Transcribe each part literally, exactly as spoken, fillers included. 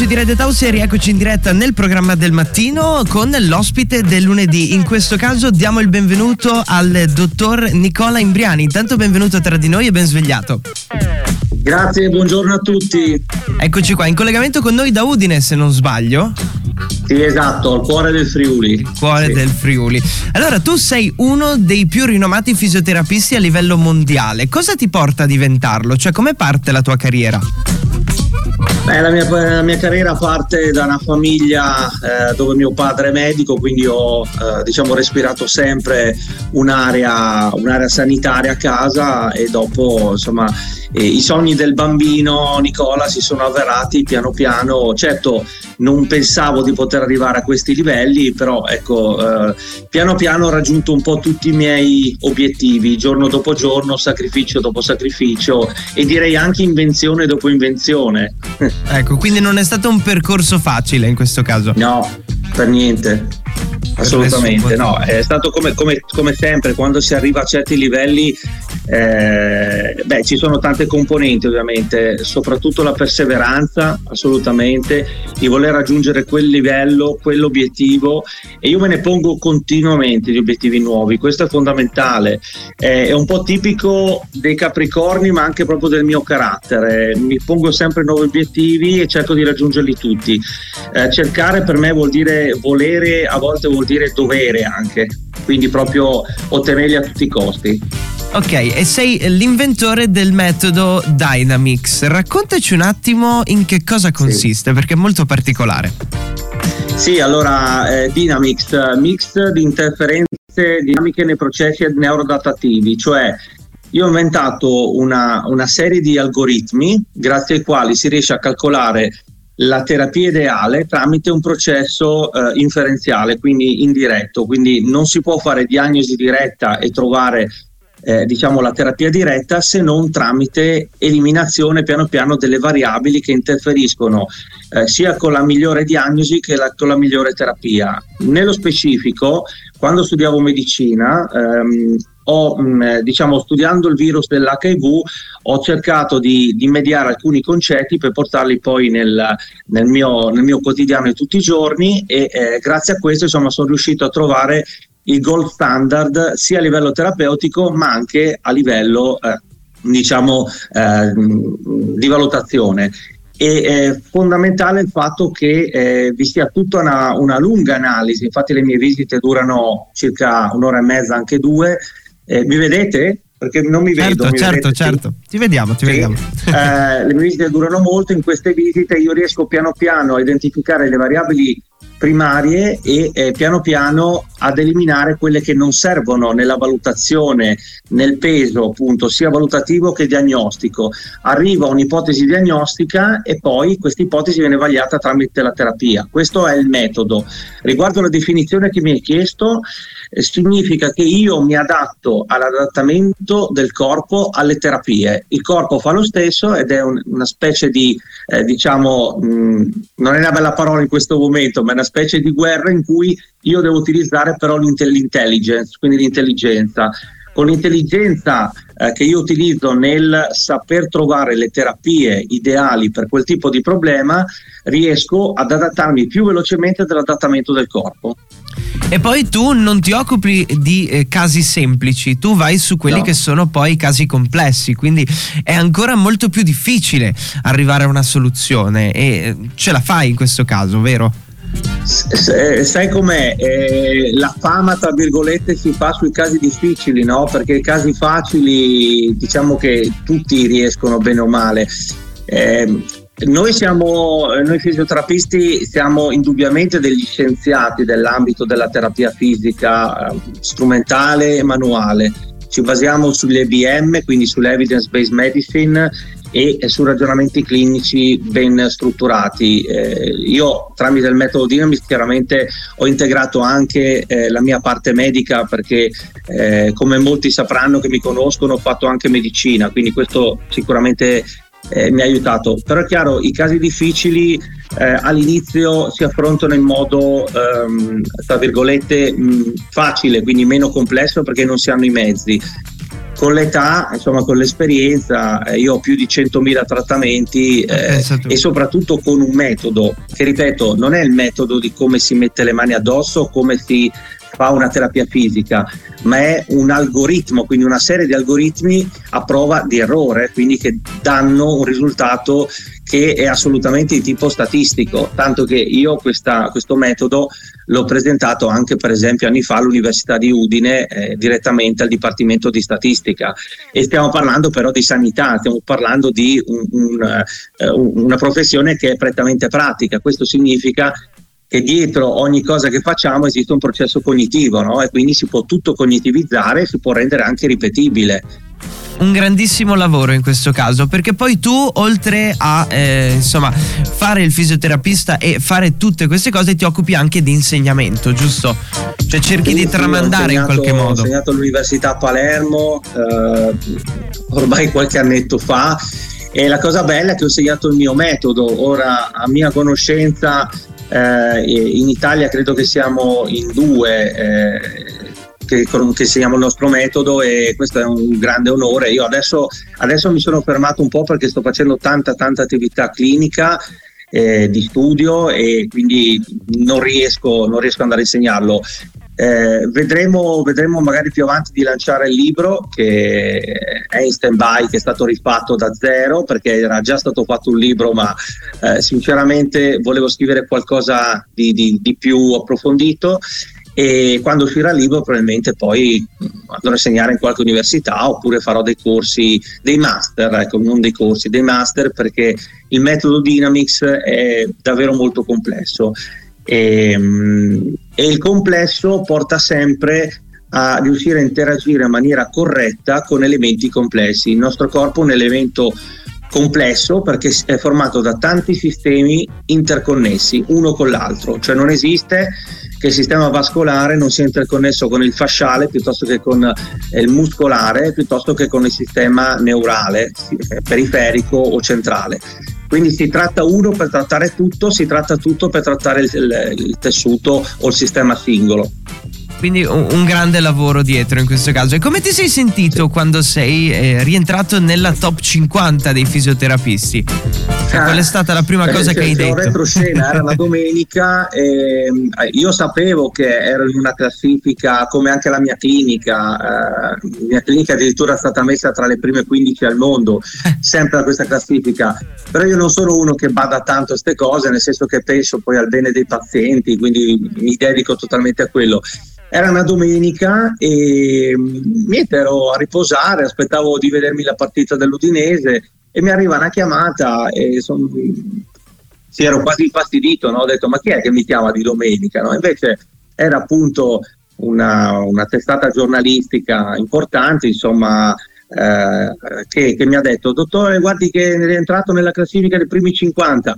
amici di Radio Tausia, rieccoci in diretta nel programma del mattino con l'ospite del lunedì. In questo caso diamo il benvenuto al dottor Nicola Imbriani. Intanto benvenuto tra di noi e ben svegliato. Grazie, buongiorno a tutti. Eccoci qua, in collegamento con noi da Udine, se non sbaglio. Sì, esatto, al cuore del Friuli. Il cuore sì. del Friuli. Allora, tu sei uno dei più rinomati fisioterapisti a livello mondiale. Cosa ti porta a diventarlo? Cioè, come parte la tua carriera? Beh, la mia, la mia carriera parte da una famiglia eh, dove mio padre è medico, quindi ho eh, diciamo respirato sempre un'area, un'area sanitaria a casa, e dopo insomma eh, i sogni del bambino Nicola si sono avverati piano piano. Certo, non pensavo di poter arrivare a questi livelli, però ecco eh, piano piano ho raggiunto un po' tutti i miei obiettivi, giorno dopo giorno, sacrificio dopo sacrificio, e direi anche invenzione dopo invenzione. Ecco, quindi non è stato un percorso facile in questo caso. No, per niente. Assolutamente no, è stato come, come, come sempre, quando si arriva a certi livelli eh, beh ci sono tante componenti, ovviamente, soprattutto la perseveranza, assolutamente, di voler raggiungere quel livello, quell'obiettivo, e io me ne pongo continuamente di obiettivi nuovi. Questo è fondamentale, eh, è un po' tipico dei Capricorni, ma anche proprio del mio carattere. Mi pongo sempre nuovi obiettivi e cerco di raggiungerli tutti. Eh, cercare per me vuol dire volere, a volte vuol dire dovere anche, quindi proprio ottenerli a tutti i costi. Ok, e sei l'inventore del metodo Dynamics. Raccontaci un attimo in che cosa consiste, sì. perché è molto particolare. Sì, allora eh, Dynamics, mix di interferenze dinamiche nei processi neuroadattativi, cioè io ho inventato una, una serie di algoritmi grazie ai quali si riesce a calcolare la terapia ideale tramite un processo eh, inferenziale, quindi indiretto. Quindi non si può fare diagnosi diretta e trovare eh, diciamo la terapia diretta, se non tramite eliminazione piano piano delle variabili che interferiscono eh, sia con la migliore diagnosi che la, con la migliore terapia. Nello specifico, quando studiavo medicina, ehm, ho, diciamo, studiando il virus dell'H I V, ho cercato di, di mediare alcuni concetti per portarli poi nel, nel, mio, nel mio quotidiano di tutti i giorni, e eh, grazie a questo insomma sono riuscito a trovare il gold standard sia a livello terapeutico ma anche a livello eh, diciamo eh, di valutazione. E è fondamentale il fatto che eh, vi sia tutta una, una lunga analisi. Infatti le mie visite durano circa un'ora e mezza, anche due. Eh, mi vedete? Perché non mi certo, vedo. Mi certo, vedete? certo. Ti vediamo, ti sì. vediamo. Eh, le mie visite durano molto. In queste visite io riesco piano piano a identificare le variabili primarie e eh, piano piano ad eliminare quelle che non servono nella valutazione, nel peso appunto sia valutativo che diagnostico. Arriva un'ipotesi diagnostica e poi questa ipotesi viene vagliata tramite la terapia. Questo è il metodo. Riguardo alla definizione che mi hai chiesto, eh, significa che io mi adatto all'adattamento del corpo alle terapie. Il corpo fa lo stesso ed è un, una specie di eh, diciamo mh, non è una bella parola in questo momento, ma è una specie di guerra in cui io devo utilizzare però l'intelligence, quindi l'intelligenza. Con l'intelligenza eh, che io utilizzo nel saper trovare le terapie ideali per quel tipo di problema, riesco ad adattarmi più velocemente dell'adattamento del corpo. E poi tu non ti occupi di eh, casi semplici, tu vai su quelli no. che sono poi casi complessi, quindi è ancora molto più difficile arrivare a una soluzione, e ce la fai in questo caso, vero? Sai com'è? Eh, la fama tra virgolette si fa sui casi difficili, no? Perché i casi facili diciamo che tutti riescono bene o male. Eh, noi siamo, noi fisioterapisti siamo indubbiamente degli scienziati dell'ambito della terapia fisica strumentale e manuale. Ci basiamo sulle E B M, quindi sull'evidence-based medicine, e su ragionamenti clinici ben strutturati. Eh, io tramite il metodo Dynamics chiaramente ho integrato anche eh, la mia parte medica, perché eh, come molti sapranno che mi conoscono, ho fatto anche medicina, quindi questo sicuramente eh, mi ha aiutato. Però è chiaro, i casi difficili eh, all'inizio si affrontano in modo ehm, tra virgolette mh, facile, quindi meno complesso, perché non si hanno i mezzi. con l'età, insomma, con l'esperienza, io ho più di centomila trattamenti eh, e soprattutto con un metodo che, ripeto, non è il metodo di come si mette le mani addosso, come si fa una terapia fisica, ma è un algoritmo, quindi una serie di algoritmi a prova di errore, quindi che danno un risultato che è assolutamente di tipo statistico, tanto che io questa, questo metodo l'ho presentato anche per esempio anni fa all'Università di Udine, eh, direttamente al Dipartimento di Statistica, e stiamo parlando però di sanità, stiamo parlando di un, un, uh, una professione che è prettamente pratica. Questo significa che dietro ogni cosa che facciamo esiste un processo cognitivo, no? E quindi si può tutto cognitivizzare, si può rendere anche ripetibile. Un grandissimo lavoro in questo caso, perché poi tu, oltre a eh, insomma fare il fisioterapista e fare tutte queste cose, ti occupi anche di insegnamento, giusto? Cioè cerchi sì, di tramandare insegnato, in qualche modo. Ho insegnato all'Università a Palermo eh, ormai qualche annetto fa, e la cosa bella è che ho insegnato il mio metodo. Ora, a mia conoscenza, eh, in Italia credo che siamo in due eh, che, che segniamo il nostro metodo, e questo è un grande onore. Io adesso, adesso mi sono fermato un po' perché sto facendo tanta tanta attività clinica eh, di studio, e quindi non riesco non riesco ad andare a insegnarlo. Eh, vedremo, vedremo magari più avanti di lanciare il libro, che è in stand by, che è stato rifatto da zero, perché era già stato fatto un libro, ma eh, sinceramente volevo scrivere qualcosa di, di, di più approfondito, e quando uscirà il libro probabilmente poi andrò a insegnare in qualche università, oppure farò dei corsi, dei master, ecco, non dei corsi, dei master, perché il metodo Dynamics è davvero molto complesso, e, e il complesso porta sempre a riuscire a interagire in maniera corretta con elementi complessi. Il nostro corpo è un elemento complesso perché è formato da tanti sistemi interconnessi uno con l'altro, cioè non esiste che il sistema vascolare non sia interconnesso con il fasciale, piuttosto che con il muscolare, piuttosto che con il sistema neurale, periferico o centrale. Quindi si tratta uno per trattare tutto, si tratta tutto per trattare il, il tessuto o il sistema singolo. Quindi un grande lavoro dietro in questo caso. E come ti sei sentito quando sei eh, rientrato nella top cinquanta dei fisioterapisti? Cioè, qual è stata la prima ah, cosa cioè, che hai detto? Retroscena, era la domenica, e io sapevo che ero in una classifica, come anche la mia clinica. Eh, la mia clinica addirittura è stata messa tra le prime quindici al mondo, sempre da questa classifica. Però io non sono uno che bada tanto a queste cose, nel senso che penso poi al bene dei pazienti, quindi mi dedico totalmente a quello. Era una domenica e niente, ero a riposare, aspettavo di vedermi la partita dell'Udinese, e mi arriva una chiamata e son... sì, ero quasi infastidito, no? Ho detto, ma chi è che mi chiama di domenica? No? Invece era appunto una, una testata giornalistica importante, insomma, eh, che, che mi ha detto, dottore, guardi che è rientrato nella classifica dei primi cinquanta.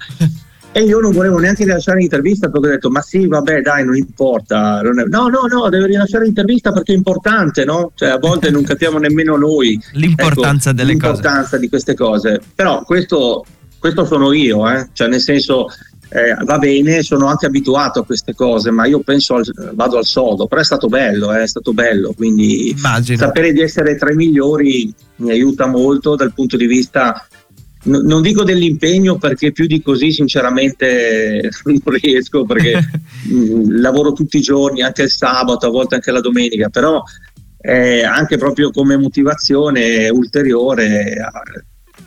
E io non volevo neanche rilasciare l'intervista, perché ho detto, ma sì, vabbè, dai, non importa. No, no, no, devo rilasciare l'intervista perché è importante, no? Cioè, a volte non capiamo nemmeno noi l'importanza, ecco, delle l'importanza cose. di queste cose. Però questo, questo sono io, eh? Cioè, nel senso, eh, va bene, sono anche abituato a queste cose, ma io penso al, vado al sodo. Però è stato bello, eh? È stato bello. Quindi immagino. Sapere di essere tra i migliori mi aiuta molto dal punto di vista... Non dico dell'impegno, perché più di così sinceramente non riesco, perché lavoro tutti i giorni, anche il sabato, a volte anche la domenica, però eh, anche proprio come motivazione ulteriore a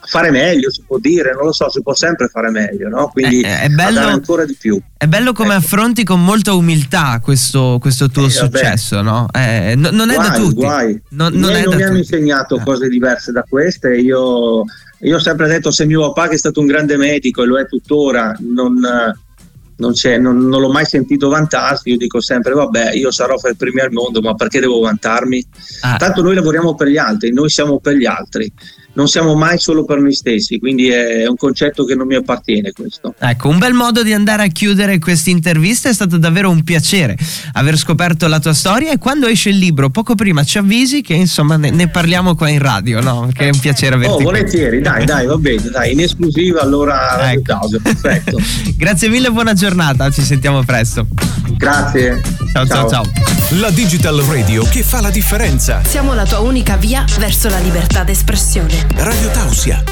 fare meglio, si può dire, non lo so, si può sempre fare meglio, no? Quindi eh, è bello, dare ancora di più. È bello come ecco. affronti con molta umiltà questo, questo tuo eh, successo, no? Eh, no? Non è guai, da tutti. Guai. Non, non, è non da mi tutti. hanno insegnato cose diverse da queste, io... Io ho sempre detto, se mio papà, che è stato un grande medico e lo è tuttora, non, non, c'è, non, non l'ho mai sentito vantarsi, io dico sempre, vabbè, io sarò fra i primi al mondo, ma perché devo vantarmi? Ah. Tanto noi lavoriamo per gli altri, noi siamo per gli altri. Non siamo mai solo per noi stessi, quindi è un concetto che non mi appartiene, questo. Ecco, un bel modo di andare a chiudere questa intervista. È stato davvero un piacere aver scoperto la tua storia, e quando esce il libro, poco prima ci avvisi che insomma ne, ne parliamo qua in radio, no? Che è un piacere averti. Oh, volentieri, qui. dai, dai, va bene, dai, in esclusiva allora Radio Tausia, perfetto. Grazie mille, buona giornata, ci sentiamo presto. Grazie. Ciao, ciao, ciao. La Digital Radio che fa la differenza. Siamo la tua unica via verso la libertà d'espressione. Radio Tausia.